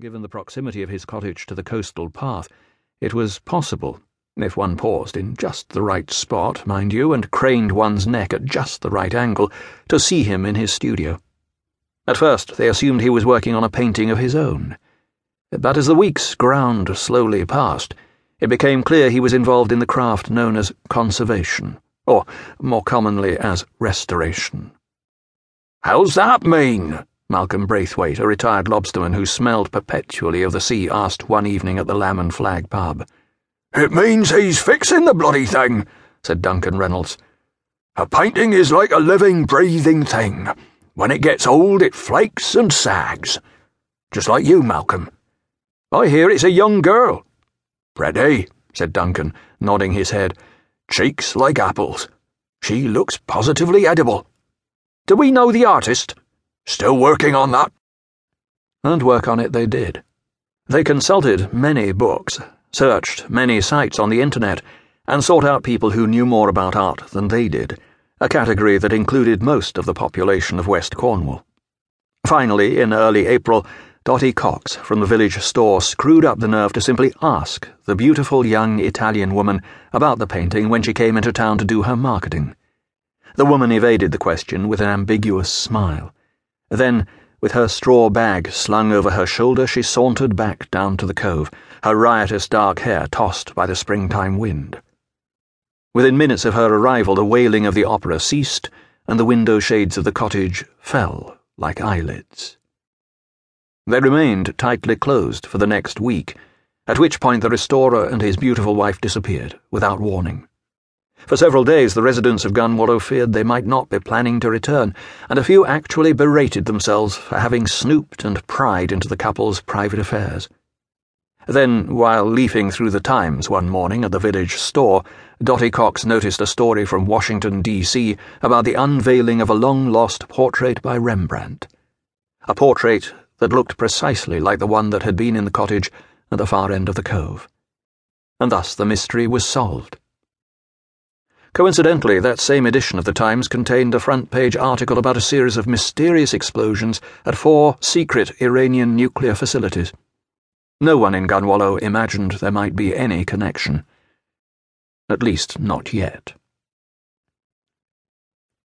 Given the proximity of his cottage to the coastal path, it was possible, if one paused in just the right spot, mind you, and craned one's neck at just the right angle, to see him in his studio. At first they assumed he was working on a painting of his own, but as the weeks ground slowly past, it became clear he was involved in the craft known as conservation, or more commonly as restoration. "How's that mean?" Malcolm Braithwaite, a retired lobsterman who smelled perpetually of the sea, asked one evening at the Lamb and Flag pub. "It means he's fixing the bloody thing," said Duncan Reynolds. "A painting is like a living, breathing thing. When it gets old, it flakes and sags. Just like you, Malcolm." "I hear it's a young girl." "Pretty," said Duncan, nodding his head. "Cheeks like apples. She looks positively edible." "Do we know the artist?" "Still working on that." And work on it they did. They consulted many books, searched many sites on the internet, and sought out people who knew more about art than they did, a category that included most of the population of West Cornwall. Finally, in early April, Dottie Cox from the village store screwed up the nerve to simply ask the beautiful young Italian woman about the painting when she came into town to do her marketing. The woman evaded the question with an ambiguous smile. Then, with her straw bag slung over her shoulder, she sauntered back down to the cove, her riotous dark hair tossed by the springtime wind. Within minutes of her arrival, the wailing of the opera ceased, and the window shades of the cottage fell like eyelids. They remained tightly closed for the next week, at which point the restorer and his beautiful wife disappeared, without warning. For several days the residents of Gunwalloe feared they might not be planning to return, and a few actually berated themselves for having snooped and pried into the couple's private affairs. Then, while leafing through the Times one morning at the village store, Dottie Cox noticed a story from Washington, D.C. about the unveiling of a long-lost portrait by Rembrandt, a portrait that looked precisely like the one that had been in the cottage at the far end of the cove. And thus the mystery was solved. Coincidentally, that same edition of the Times contained a front-page article about a series of mysterious explosions at 4 secret Iranian nuclear facilities. No one in Gunwalloe imagined there might be any connection. At least, not yet.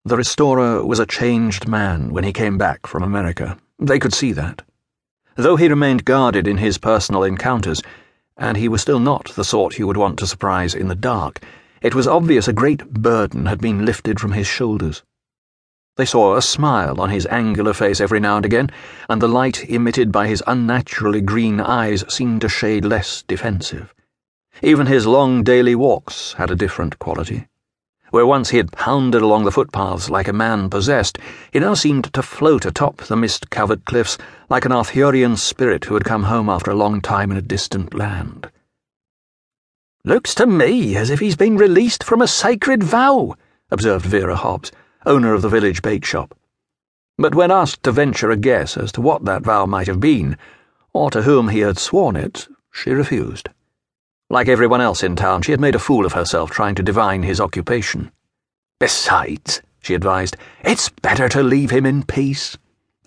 The restorer was a changed man when he came back from America. They could see that. Though he remained guarded in his personal encounters, and he was still not the sort you would want to surprise in the dark, it was obvious a great burden had been lifted from his shoulders. They saw a smile on his angular face every now and again, and the light emitted by his unnaturally green eyes seemed a shade less defensive. Even his long daily walks had a different quality. Where once he had pounded along the footpaths like a man possessed, he now seemed to float atop the mist-covered cliffs like an Arthurian spirit who had come home after a long time in a distant land. "Looks to me as if he's been released from a sacred vow," observed Vera Hobbs, owner of the village bake shop. But when asked to venture a guess as to what that vow might have been, or to whom he had sworn it, she refused. Like everyone else in town, she had made a fool of herself trying to divine his occupation. "Besides," she advised, "it's better to leave him in peace.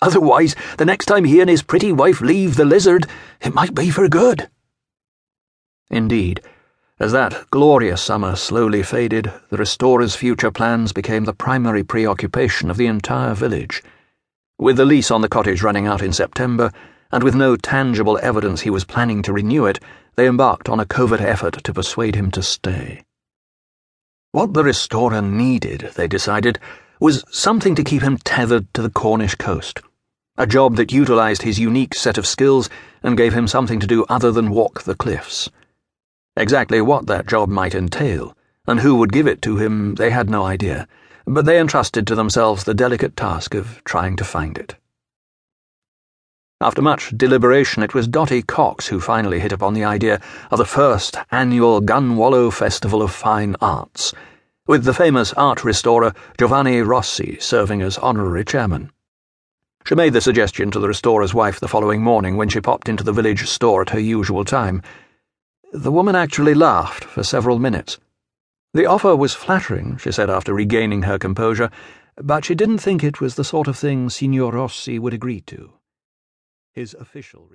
Otherwise, the next time he and his pretty wife leave the lizard, it might be for good." Indeed, as that glorious summer slowly faded, the restorer's future plans became the primary preoccupation of the entire village. With the lease on the cottage running out in September, and with no tangible evidence he was planning to renew it, they embarked on a covert effort to persuade him to stay. What the restorer needed, they decided, was something to keep him tethered to the Cornish coast, a job that utilized his unique set of skills and gave him something to do other than walk the cliffs. Exactly what that job might entail, and who would give it to him, they had no idea, but they entrusted to themselves the delicate task of trying to find it. After much deliberation, it was Dottie Cox who finally hit upon the idea of the first annual Gunwalloe Festival of Fine Arts, with the famous art restorer Giovanni Rossi serving as honorary chairman. She made the suggestion to the restorer's wife the following morning when she popped into the village store at her usual time. The woman actually laughed for several minutes. The offer was flattering, she said after regaining her composure, but she didn't think it was the sort of thing Signor Rossi would agree to. His official